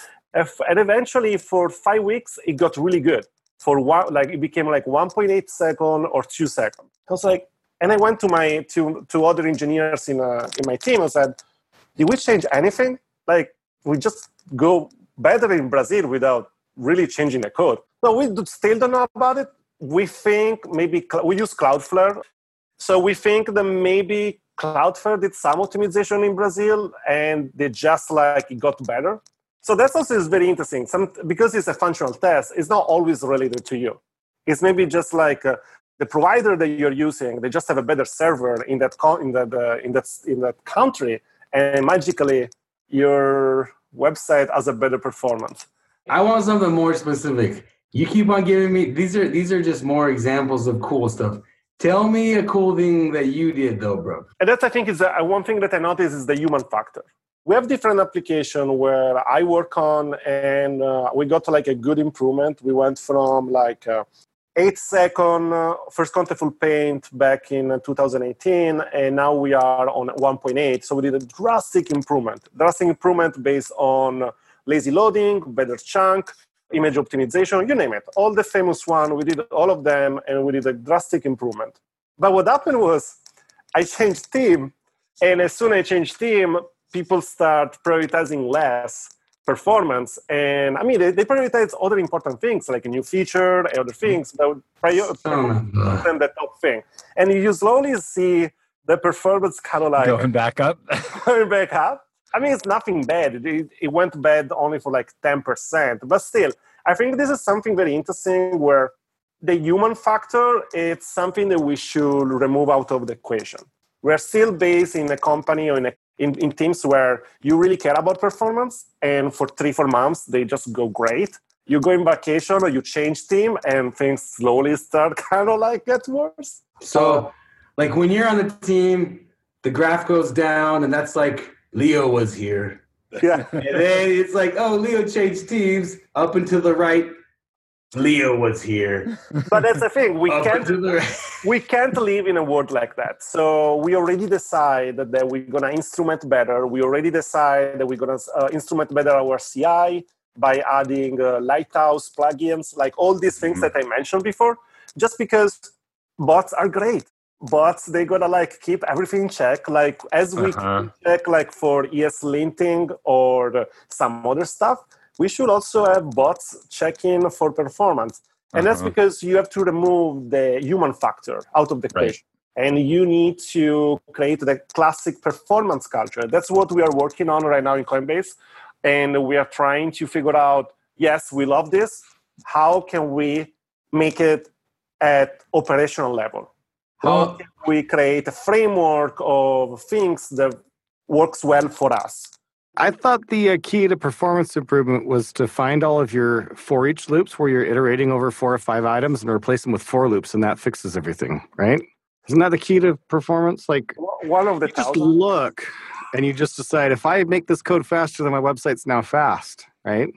And eventually, for five weeks, it got really good. For one, like it became like one point eight seconds or two seconds. I was like, and I went to my to to other engineers in uh, in my team and said, "Did we change anything? Like we just go better in Brazil without really changing the code." No, we still don't know about it. We think maybe we use Cloudflare, so we think that maybe Cloudflare did some optimization in Brazil and they just like it got better. So that's also is very interesting. Some, because it's a functional test, it's not always related to you. It's maybe just like uh, the provider that you're using, they just have a better server in that, in that, uh, in that, in that country, and magically your website has a better performance. I want something more specific. You keep on giving me, these are, these are just more examples of cool stuff. Tell me a cool thing that you did though, bro. And that's, I think, is uh, one thing that I noticed is the human factor. We have different applications where I work on, and uh, we got like a good improvement. We went from like uh, eight second uh, first contentful paint back in two thousand eighteen, and now we are on one point eight. So we did a drastic improvement. Drastic improvement based on lazy loading, better chunk, image optimization, you name it. All the famous one, we did all of them, and we did a drastic improvement. But what happened was I changed team. And as soon as I changed team, people start prioritizing less performance. And I mean, they, they prioritize other important things, like a new feature and other things, but prioritize than the top thing. And you slowly see the performance kind of like... Going back up? Going back up. I mean, it's nothing bad. It, it went bad only for like ten percent. But still, I think this is something very interesting where the human factor, it's something that we should remove out of the equation. We're still based in a company or in, a, in, in teams where you really care about performance. And for three, four months, they just go great. You go on vacation or you change team and things slowly start kind of like get worse. So like when you're on the team, the graph goes down and that's like, Leo was here. Yeah. And then it's like, oh, Leo changed teams. Up and to the right, Leo was here. But that's the thing. We, can't, the we can't live in a world like that. So we already decide that we're going to instrument better. We already decide that we're going to uh, instrument better our C I by adding uh, Lighthouse plugins, like all these things mm-hmm. that I mentioned before, just because bots are great. But they gotta like keep everything in check, like as we uh-huh. check like for E S linting or some other stuff, we should also have bots checking for performance. And uh-huh. that's because you have to remove the human factor out of the equation. Right. And you need to create the classic performance culture. That's what we are working on right now in Coinbase. And we are trying to figure out, yes, we love this. How can we make it at operational level? How can we create a framework of things that works well for us? I thought the uh, key to performance improvement was to find all of your for each loops where you're iterating over four or five items and replace them with for loops, and that fixes everything, right? Isn't that the key to performance? Like, one of the you just look and you just decide, if I make this code faster, then my website's now fast, right?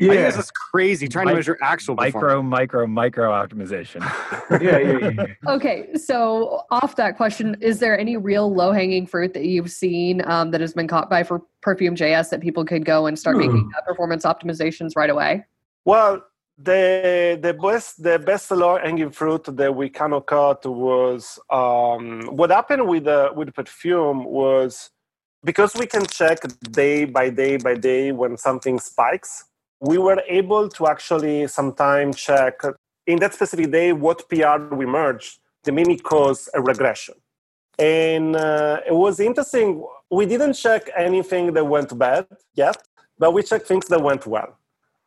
Yeah, I guess it's crazy trying Mi- to measure actual micro, micro, micro optimization. yeah, yeah, yeah, yeah. Okay, so off that question, is there any real low-hanging fruit that you've seen um, that has been caught by for Perfume dot J S that people could go and start mm. making uh, performance optimizations right away? Well, the the best the best low-hanging fruit that we kind of caught was um, what happened with uh, with Perfume was because we can check day by day by day when something spikes. We were able to actually sometime check in that specific day what P R we merged that maybe caused a regression. And uh, it was interesting. We didn't check anything that went bad yet, but we checked things that went well.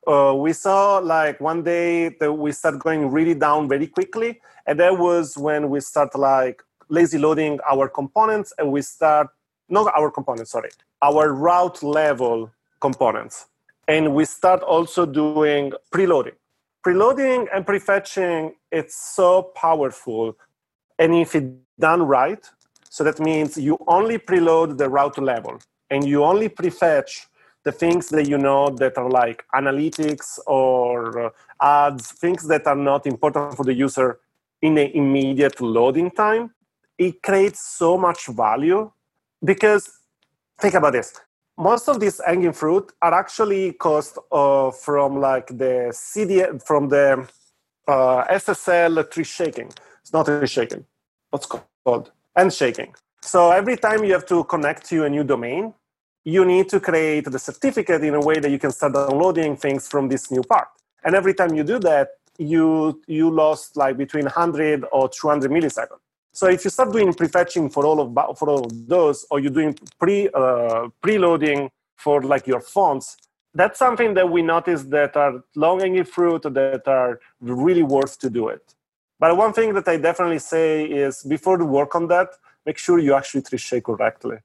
Uh, we saw like one day that we started going really down very quickly. And that was when we started like lazy loading our components and we start, not our components, sorry, our route level components. And we start also doing preloading. Preloading and prefetching, it's so powerful. And if it's done right, so that means you only preload the route level and you only prefetch the things that you know that are like analytics or ads, things that are not important for the user in the immediate loading time. It creates so much value because think about this. Most of these hanging fruit are actually caused uh, from like the C D, from the uh, S S L tree shaking. It's not tree shaking. What's called? End shaking. So every time you have to connect to a new domain, you need to create the certificate in a way that you can start downloading things from this new part. And every time you do that, you you lost like between one hundred or two hundred milliseconds. So if you start doing prefetching for all of for all of those, or you're doing pre uh, preloading for like your fonts, that's something that we noticed that are low-hanging fruit that are really worth to do it. But one thing that I definitely say is before you work on that, make sure you actually tree shake correctly.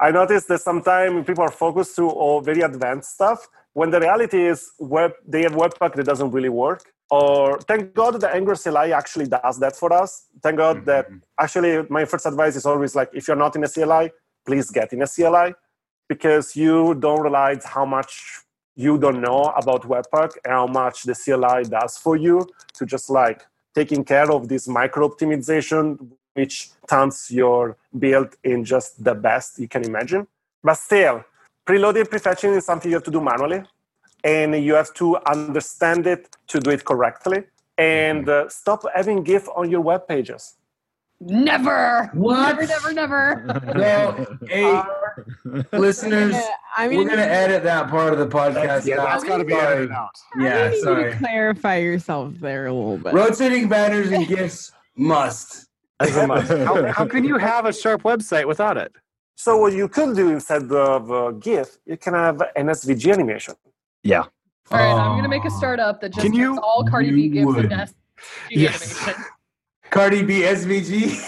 I noticed that sometimes people are focused to all very advanced stuff when the reality is web they have Webpack that doesn't really work. Or thank God the Angular C L I actually does that for us. Thank God mm-hmm. that actually my first advice is always like, if you're not in a C L I, please get in a C L I because you don't realize how much you don't know about Webpack and how much the C L I does for you to just like taking care of this micro optimization, which turns your build in just the best you can imagine. But still, preloading prefetching is something you have to do manually. And you have to understand it to do it correctly. And uh, stop having GIF on your web pages. Never. What? Never, never, never. No, hey, uh, listeners, I mean, we're going to edit that part of the podcast. Yeah, that's got to be edited out. Yeah, sorry. I mean, you need to clarify yourself there a little bit. Rotating banners and GIFs must. As a must. How, how can you have a Sharp website without it? So what you could do instead of uh, GIF, you can have an S V G animation. Yeah. All right, uh, I'm going to make a startup that just gets all Cardi B GIFs would. and S V G yes. animation. Cardi B S V G. J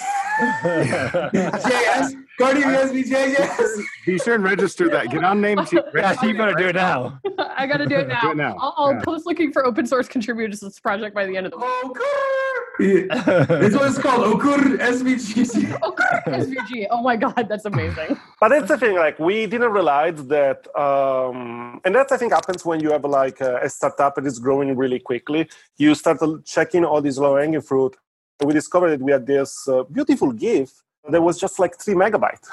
S. Cardi B S V G J S. Be sure and register that. Get on Namecheap. Gosh, you better do it now. I got to do it now. do it now. I'll, I'll yeah. post looking for open source contributors to this project by the end of the week. Okurrr. It's what it's called. Okurrr S V G. Okurrr S V G. Oh my God, that's amazing. But that's the thing. Like, we didn't realize that, um, and that I think happens when you have like a, a startup that is growing really quickly. You start checking all these low-hanging fruit. We discovered that we had this uh, beautiful GIF that was just like three megabytes.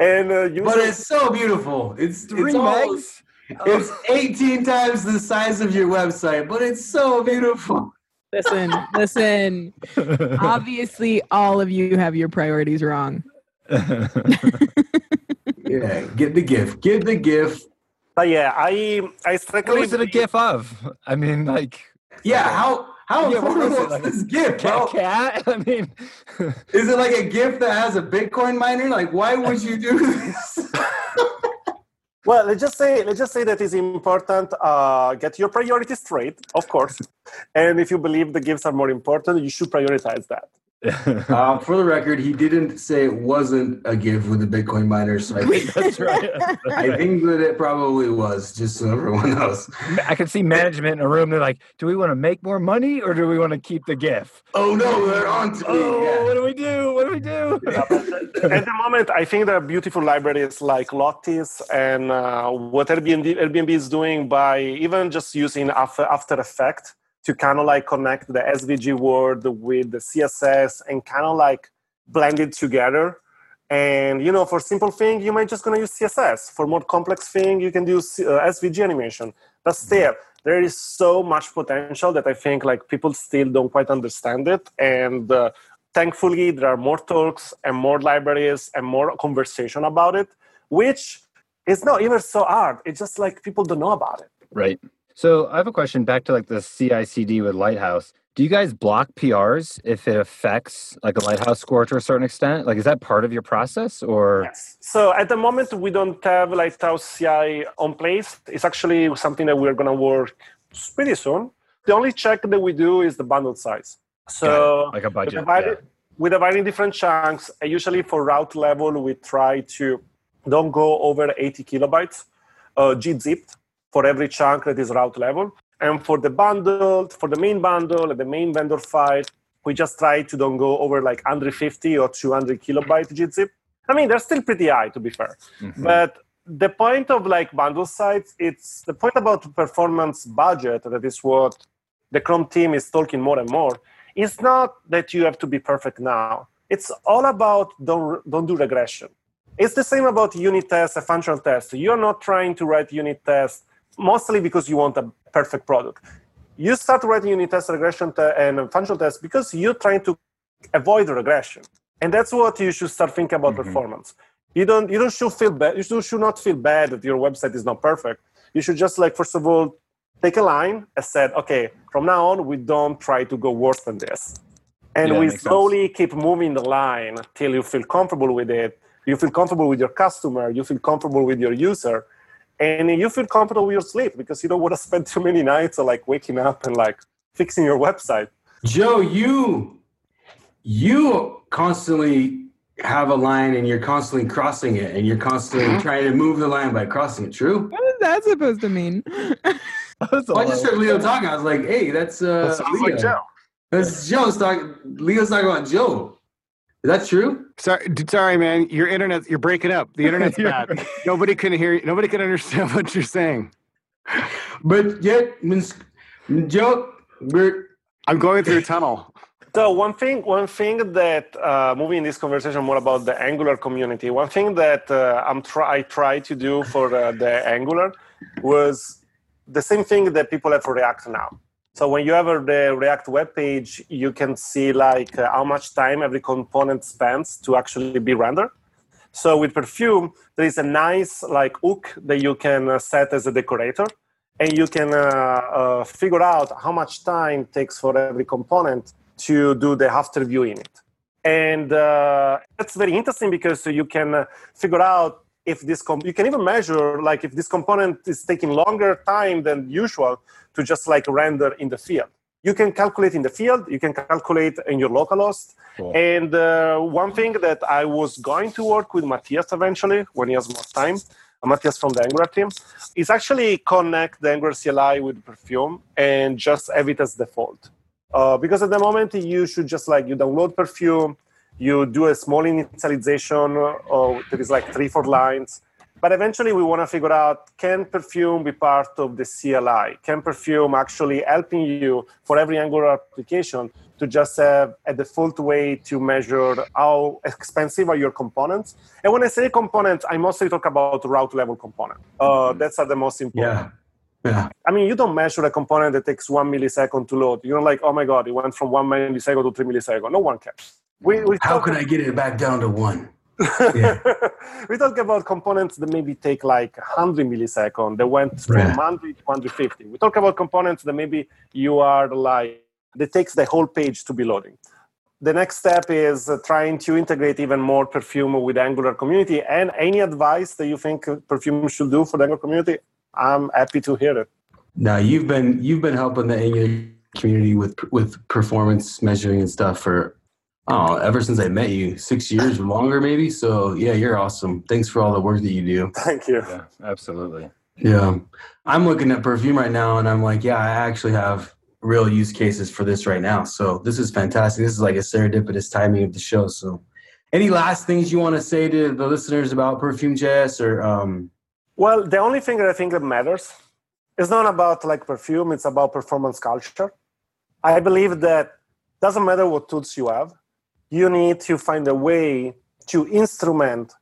and uh, usually, But it's so beautiful. It's three it's megs. Almost, it's eighteen times the size of your website, but it's so beautiful. Listen, listen. Obviously, all of you have your priorities wrong. yeah, get the GIF. Get the GIF. But yeah, I... I strictly what was it a GIF of? I mean, like... Yeah, like, how... How yeah, important is like this GIF, bro? Cat? I mean, is it like a GIF that has a Bitcoin miner? Like, why would you do this? well, let's just say let's just say that it's important. Uh, get your priorities straight, of course. and if you believe the GIFs are more important, you should prioritize that. uh, for the record, he didn't say it wasn't a GIF with a Bitcoin miner. So I think that's right. I think that it probably was, just so everyone knows. I can see management in a room. They're like, do we want to make more money or do we want to keep the GIF? Oh, no, they're on to me. Oh, yeah. What do we do? What do we do? Yeah, at the moment, I think there are beautiful libraries like Lottis and uh, what Airbnb, Airbnb is doing by even just using After, After Effects to kind of like connect the S V G world with the C S S and kind of like blend it together. And, you know, for simple thing, you might just going to use C S S. For more complex thing, you can do S V G animation. But still, there is so much potential that I think like people still don't quite understand it. And uh, thankfully, there are more talks and more libraries and more conversation about it, which is not even so hard. It's just like people don't know about it. Right. So I have a question back to like the C I C D with Lighthouse. Do you guys block P Rs if it affects like a Lighthouse score to a certain extent? Like, is that part of your process or? Yes. So at the moment, we don't have Lighthouse C I on place. It's actually something that we're going to work pretty soon. The only check that we do is the bundle size. So like a budget. We divide, yeah. we divide in different chunks. And usually for route level, we try to don't go over eighty kilobytes uh, gzipped. For every chunk that is route level. And for the bundle, for the main bundle and the main vendor file, we just try to don't go over like one hundred fifty or two hundred kilobyte gzip. I mean, they're still pretty high, to be fair. Mm-hmm. But the point of like bundle size, it's the point about performance budget, that is what the Chrome team is talking more and more. It's not that you have to be perfect now. It's all about don't, don't do regression. It's the same about unit tests, a functional test. You're not trying to write unit tests mostly because you want a perfect product. You start writing unit test, regression, te- and functional tests because you're trying to avoid regression, and that's what you should start thinking about mm-hmm. performance. You don't, you don't should feel bad. You should, should not feel bad that your website is not perfect. You should just like first of all take a line and said, okay, from now on we don't try to go worse than this, and yeah, we slowly sense. keep moving the line till you feel comfortable with it. You feel comfortable with your customer. You feel comfortable with your user. And you feel comfortable with your sleep because you don't want to spend too many nights like waking up and like fixing your website. Joe, you you constantly have a line and you're constantly crossing it and you're constantly mm-hmm. trying to move the line by crossing it. True? What is that supposed to mean? I just heard Leo talking. I was like, hey, that's uh, that sounds Leo. Like Joe. That's Joe's talking. Leo's talking about Joe. Is that true? Sorry, sorry, man. Your internet, you're breaking up. The internet's bad. Nobody can hear you. Nobody can understand what you're saying. But yet, Joe, I'm going through a tunnel. So one thing, one thing that uh, moving this conversation more about the Angular community. One thing that uh, I'm try I try to do for uh, the Angular was the same thing that people have for React now. So when you have the React web page, you can see like uh, how much time every component spends to actually be rendered. So with Perfume, there is a nice like hook that you can uh, set as a decorator, and you can uh, uh, figure out how much time it takes for every component to do the after view in it. And uh, that's very interesting because you can uh, figure out if this comp- you can even measure like if this component is taking longer time than usual to just like render in the field. You can calculate in the field, you can calculate in your localhost. Cool. And uh, one thing that I was going to work with Matthias eventually when he has more time, Matthias from the Angular team, is actually connect the Angular C L I with Perfume and just have it as default. Uh, because at the moment you should just like, you download Perfume, you do a small initialization, or there is like three, four lines. But eventually we want to figure out, can Perfume be part of the C L I? Can Perfume actually helping you for every Angular application to just have a default way to measure how expensive are your components? And when I say components, I mostly talk about route level component. Uh, that's the most important. Yeah. Yeah. I mean, you don't measure a component that takes one millisecond to load. You're like, oh my God, it went from one millisecond to three milliseconds. No one cares. We, we How could I get it back down to one? Yeah. We talk about components that maybe take like one hundred milliseconds. They went from yeah. one hundred to one hundred fifty. We talk about components that maybe you are like, that takes the whole page to be loading. The next step is trying to integrate even more Perfume with the Angular community. And any advice that you think Perfume should do for the Angular community, I'm happy to hear it. Now, you've been you've been helping the Angular community with with performance measuring and stuff for, oh, ever since I met you, six years or longer maybe. So yeah, you're awesome. Thanks for all the work that you do. Thank you. Yeah, absolutely. Yeah. I'm looking at Perfume right now and I'm like, yeah, I actually have real use cases for this right now. So this is fantastic. This is like a serendipitous timing of the show. So any last things you want to say to the listeners about Perfume.js or um, Well, the only thing that I think that matters is not about like Perfume, it's about performance culture. I believe that doesn't matter what tools you have, you need to find a way to instrument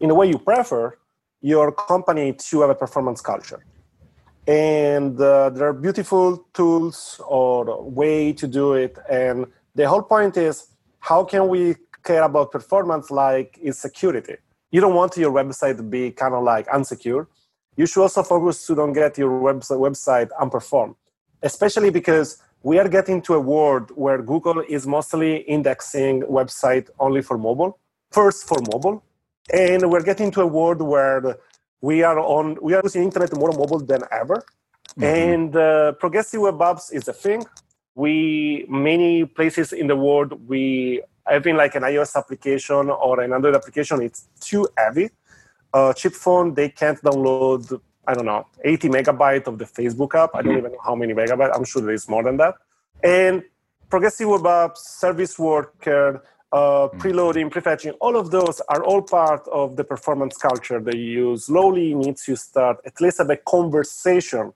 in the way you prefer your company to have a performance culture. And uh, there are beautiful tools or way to do it. And the whole point is, how can we care about performance like it's security? You don't want your website to be kind of like unsecure. You should also focus to don't get your website website unperformed, especially because we are getting to a world where Google is mostly indexing website only for mobile, first for mobile. And we're getting to a world where we are on we are using internet more mobile than ever. Mm-hmm. And uh, progressive web apps is a thing. We, many places in the world, we having like an iOS application or an Android application, it's too heavy. Uh, cheap phone, they can't download, I don't know, eighty megabytes of the Facebook app. I don't mm-hmm. even know how many megabytes. I'm sure there is more than that. And progressive web apps, service worker, uh, mm-hmm. preloading, prefetching, all of those are all part of the performance culture that you slowly need to start, at least have a conversation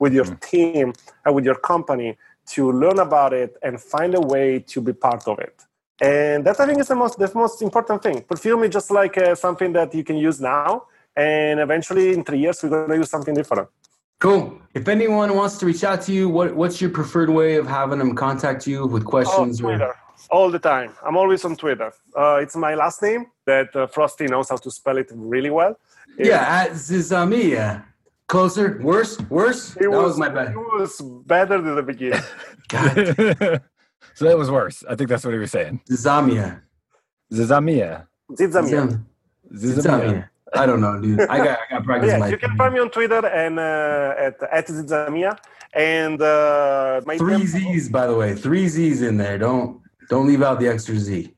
with your mm-hmm. team and with your company to learn about it and find a way to be part of it. And that, I think, is the most the most important thing. Perfume is just like uh, something that you can use now, and eventually in three years we're going to use something different. Cool. If anyone wants to reach out to you, what what's your preferred way of having them contact you with questions? Oh, Twitter, or... all the time. I'm always on Twitter. Uh, it's my last name that uh, Frosty knows how to spell it really well. It's... Yeah, at Zizzamia. Closer, worse, worse. It that was, was my bad. It was better than the beginning. God. So that was worse. I think that's what he was saying. Zizzamia. Zizzamia. Zizzamia. Zizzamia. I don't know, dude. I got, I got practice. Yeah, my you thing. Can find me on Twitter and uh, at, at Zizzamia. And uh, my three D M- Z's, by the way, three Z's in there. Don't don't leave out the extra Z.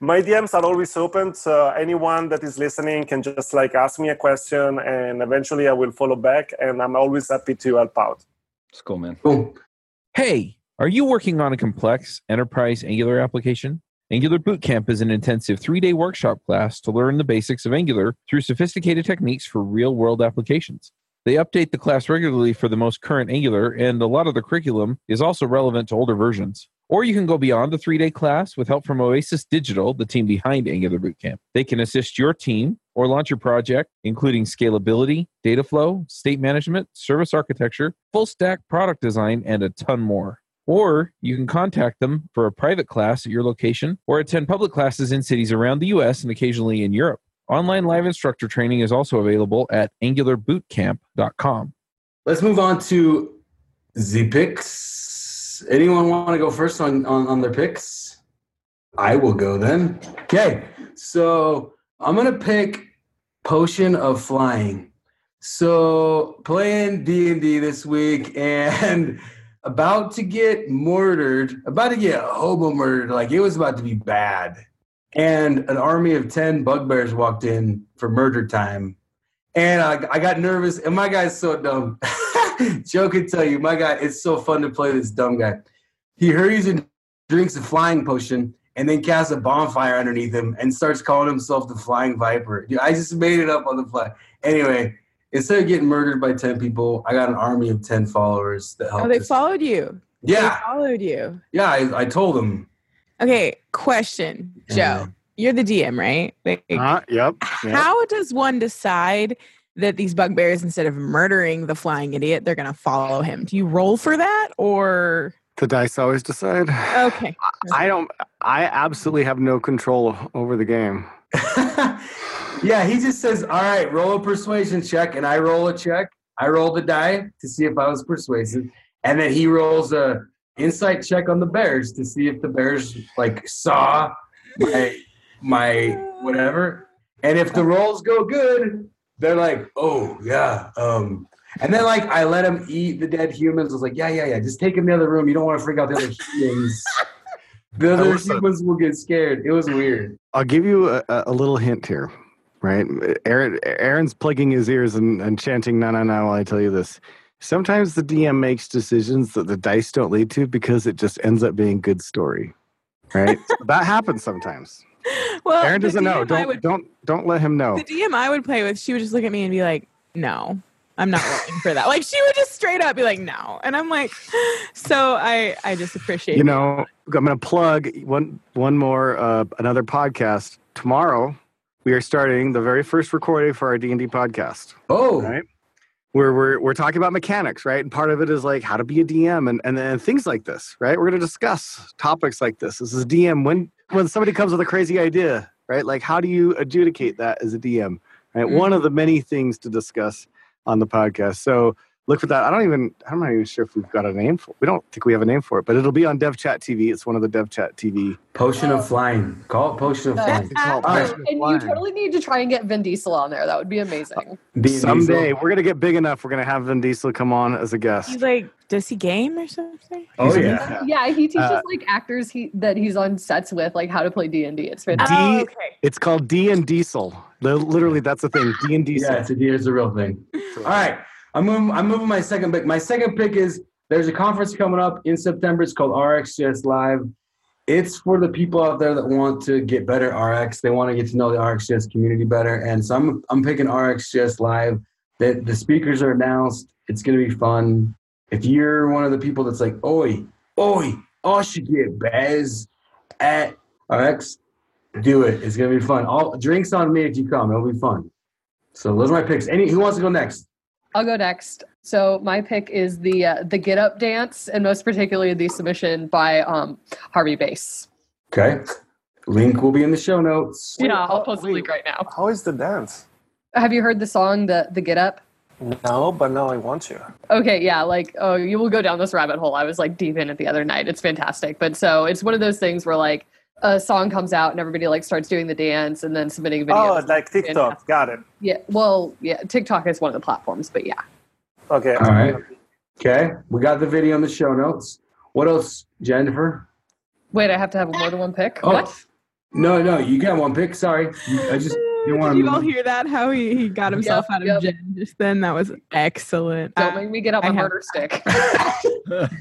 My D Ms are always open, so anyone that is listening can just like ask me a question, and eventually I will follow back. And I'm always happy to help out. It's cool, man. Cool. Hey. Are you working on a complex enterprise Angular application? Angular Bootcamp is an intensive three-day workshop class to learn the basics of Angular through sophisticated techniques for real-world applications. They update the class regularly for the most current Angular, and a lot of the curriculum is also relevant to older versions. Or you can go beyond the three-day class with help from Oasis Digital, the team behind Angular Bootcamp. They can assist your team or launch your project, including scalability, data flow, state management, service architecture, full stack product design, and a ton more. Or you can contact them for a private class at your location or attend public classes in cities around the U S and occasionally in Europe. Online live instructor training is also available at angular bootcamp dot com. Let's move on to the picks. Anyone want to go first on, on, on their picks? I will go then. Okay, so I'm going to pick Potion of Flying. So playing D and D this week and about to get murdered, about to get hobo murdered. Like it was about to be bad. And an army of ten bugbears walked in for murder time. And I, I got nervous. And my guy's so dumb. Joe can tell you, my guy, it's so fun to play this dumb guy. He hurries and drinks a flying potion and then casts a bonfire underneath him and starts calling himself the Flying Viper. Dude, I just made it up on the fly. Anyway, instead of getting murdered by ten people, I got an army of ten followers that helped. Oh, they us. followed you. Yeah. They followed you. Yeah, I, I told them. Okay, question, Joe. Um, You're the D M, right? Like, uh, yep, yep. How does one decide that these bugbears, instead of murdering the flying idiot, they're going to follow him? Do you roll for that or? The dice always decide. Okay. I, I don't, I absolutely have no control over the game. Yeah, he just says, all right, roll a persuasion check. And I roll a check. I roll the die to see if I was persuasive. And then he rolls a insight check on the bears to see if the bears like saw my, my whatever. And if the rolls go good, they're like, oh, yeah. Um, and then, like, I let him eat the dead humans. I was like, yeah, yeah, yeah. Just take him in the other room. You don't want to freak out the other humans. The other humans will get scared. It was weird. I'll give you a, a little hint here, right? Aaron, Aaron's plugging his ears and, and chanting, no, no, no, while I tell you this. Sometimes the D M makes decisions that the dice don't lead to because it just ends up being good story, right? So that happens sometimes. Well, Aaron doesn't know. Don't, would, don't don't let him know. The D M I would play with, she would just look at me and be like, no, I'm not rolling for that. Like, she would just straight up be like, no. And I'm like, so I, I just appreciate it. You know, that. I'm going to plug one, one more, uh, another podcast. Tomorrow, we are starting the very first recording for our D and D podcast. Oh. Right? Where we're, we're talking about mechanics, right? And part of it is like how to be a D M and, and, and things like this, right? We're going to discuss topics like this. This is D M. When... When somebody comes with a crazy idea, right? Like, how do you adjudicate that as a D M? Right? Mm-hmm. One of the many things to discuss on the podcast. So look for that. I don't even, I'm not even sure if we've got a name for it. We don't think we have a name for it, but it'll be on DevChat T V. It's one of the DevChat T V. Potion of Flying. Call it Potion of Flying. Call it Potion of Flying. And you totally need to try and get Vin Diesel on there. That would be amazing. Uh, someday, we're going to get big enough. We're going to have Vin Diesel come on as a guest. He's like, does he game or something? Oh, yeah. Yeah, yeah, he teaches uh, like actors he, that he's on sets with, like how to play D and D. It's fantastic. D, oh, okay. It's called D and Diesel. Literally, that's the thing. D and Diesel. Yeah, it's a, it's a real thing. All right. I'm moving, I'm moving my second pick. My second pick is there's a conference coming up in September. It's called R X J S Live. It's for the people out there that want to get better R X. They want to get to know the R X J S community better. And so I'm I'm picking R X J S Live. The, the speakers are announced. It's going to be fun. If you're one of the people that's like, oi, oi, I should get Baz at R X, do it. It's going to be fun. All drinks on me if you come. It'll be fun. So those are my picks. Any Who wants to go next? I'll go next. So my pick is the uh, the Get Up dance, and most particularly the submission by um, Harvey Bass. Okay. Link will be in the show notes. Yeah, wait, I'll post the link right now. How is the dance? Have you heard the song, the, the Get Up? No, but now I want to. Okay, yeah, like, oh, you will go down this rabbit hole. I was, like, deep in it the other night. It's fantastic. But so it's one of those things where, like, a song comes out and everybody like starts doing the dance and then submitting videos. Oh, like TikTok. And, got it. Yeah. Well, yeah. TikTok is one of the platforms, but yeah. Okay. All right. Okay. We got the video in the show notes. What else, Jennifer? Wait, I have to have more than one pick? Oh. What? No, no. You got one pick. Sorry. I just didn't want to. Did you all hear that? How he, he got himself yep, out of yep. Jen just then? That was excellent. Don't make me get up I my have... harder stick. Got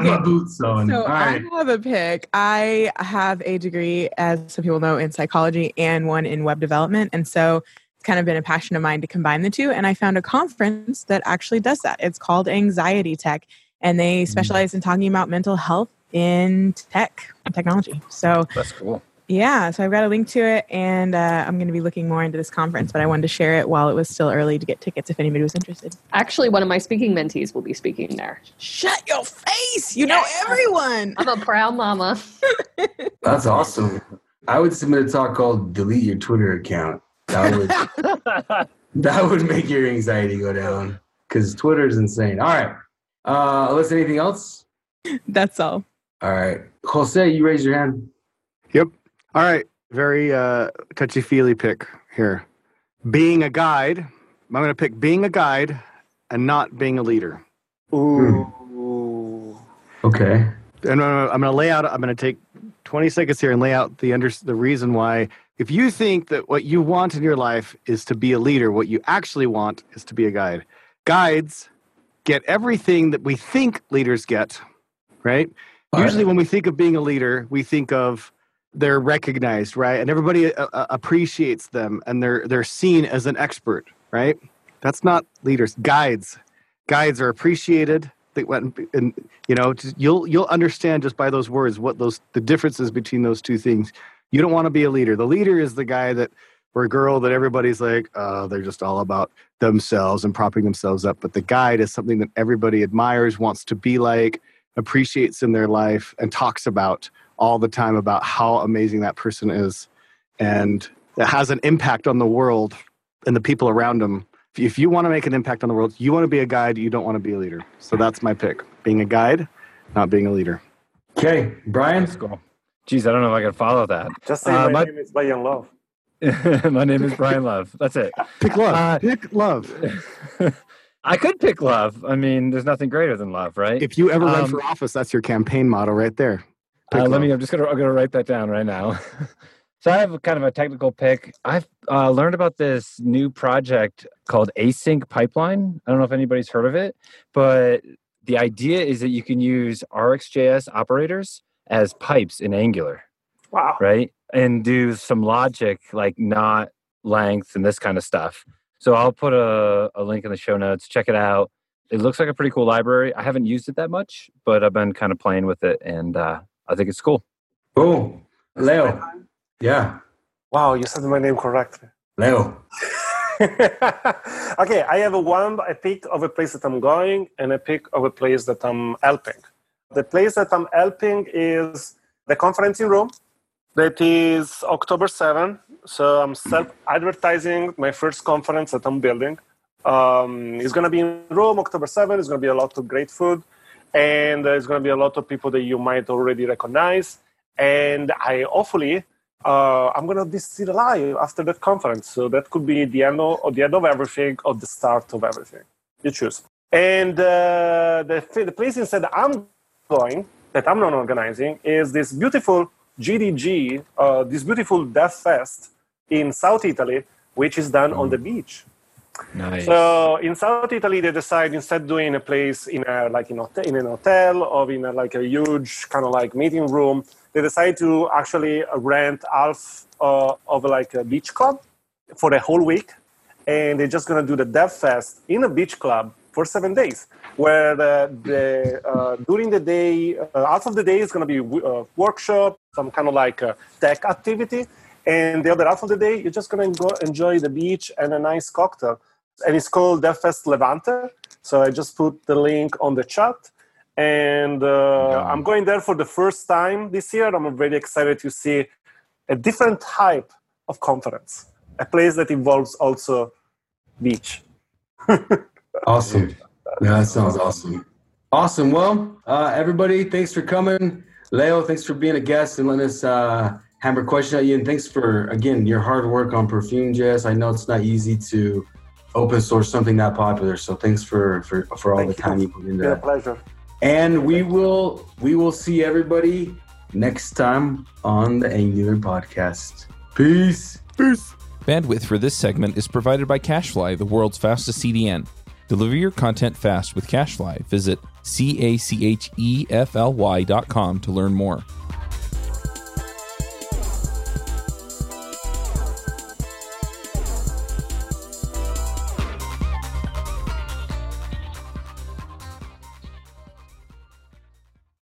okay. my boots on. So all right. I have a pick. I have a degree, as some people know, in psychology and one in web development. And so it's kind of been a passion of mine to combine the two. And I found a conference that actually does that. It's called Anxiety Tech. And they specialize in talking about mental health in tech and technology. So that's cool. Yeah, so I've got a link to it, and uh, I'm going to be looking more into this conference, but I wanted to share it while it was still early to get tickets if anybody was interested. Actually, one of my speaking mentees will be speaking there. Shut your face! You yes. know everyone! I'm a proud mama. That's awesome. I would submit a talk called Delete Your Twitter Account. That would, that would make your anxiety go down, because Twitter is insane. All right. Uh, Alyssa, anything else? That's all. All right. Jose, you raised your hand. Yep. All right, very uh, touchy-feely pick here. Being a guide, I'm going to pick being a guide and not being a leader. Ooh. Okay. And I'm going to lay out, I'm going to take twenty seconds here and lay out the under, the reason why. If you think that what you want in your life is to be a leader, what you actually want is to be a guide. Guides get everything that we think leaders get, right? All Usually right. when we think of being a leader, we think of they're recognized, right? And everybody uh, appreciates them, and they're they're seen as an expert, right? That's not leaders. Guides, guides are appreciated. They went and, and you know you'll you'll understand just by those words what those the differences between those two things. You don't want to be a leader. The leader is the guy that or girl that everybody's like, oh, they're just all about themselves and propping themselves up. But the guide is something that everybody admires, wants to be like, appreciates in their life, and talks about all the time about how amazing that person is, and that has an impact on the world and the people around them. If you want to make an impact on the world, you want to be a guide, you don't want to be a leader. So that's my pick. Being a guide, not being a leader. Okay, Brian? Let's go. Geez, I don't know if I can follow that. Just say uh, my, my name is Brian Love. My name is Brian Love. That's it. Pick love. Uh, pick love. I could pick love. I mean, there's nothing greater than love, right? If you ever run um, for office, that's your campaign motto right there. Uh, let me, I'm just going to I'm gonna write that down right now. So I have a, kind of a technical pick. I've uh, learned about this new project called Async Pipeline. I don't know if anybody's heard of it, but the idea is that you can use RxJS operators as pipes in Angular. Wow. Right? And do some logic like not length and this kind of stuff. So I'll put a, a link in the show notes. Check it out. It looks like a pretty cool library. I haven't used it that much, but I've been kind of playing with it, and uh, I think it's cool. Boom. Leo. Yeah. Wow, you said my name correctly. Leo. Okay, I have a one, I pick of a place that I'm going and a pick of a place that I'm helping. The place that I'm helping is the conference in Rome. That is October seventh. So I'm self-advertising my first conference that I'm building. Um, it's going to be in Rome, October seventh. It's going to be a lot of great food. And there's going to be a lot of people that you might already recognize. And I hopefully, uh, I'm going to be still alive after that conference. So that could be the end of, or the end of everything or the start of everything. You choose. And uh, the, the place instead I'm going, that I'm not organizing, is this beautiful G D G, uh, this beautiful Dev Fest in South Italy, which is done oh. on the beach. Nice. So in South Italy, they decide instead of doing a place in a, like in, hotel, in an hotel or in a, like a huge kind of like meeting room, they decide to actually rent half uh, of like a beach club for a whole week, and they're just going to do the Dev Fest in a beach club for seven days. Where the, the uh, during the day, uh, half of the day is going to be a workshop, some kind of like a tech activity. And the other half of the day, you're just going to go enjoy the beach and a nice cocktail. And it's called DevFest Levante. So I just put the link on the chat. And uh, yeah. I'm going there for the first time this year. I'm very excited to see a different type of conference, a place that involves also beach. Awesome. Yeah, that sounds awesome. Awesome. Well, uh, everybody, thanks for coming. Leo, thanks for being a guest and letting us... Uh, Hammer question at you, and thanks for, again, your hard work on Perfume.js. I know it's not easy to open source something that popular, so thanks for, for, for all Thank the you. time you put into it. It's been a pleasure. And we will, we will see everybody next time on the Angular Podcast. Peace. Peace. Bandwidth for this segment is provided by CacheFly, the world's fastest C D N. Deliver your content fast with CacheFly. Visit C A C H E F L Y dot com to learn more.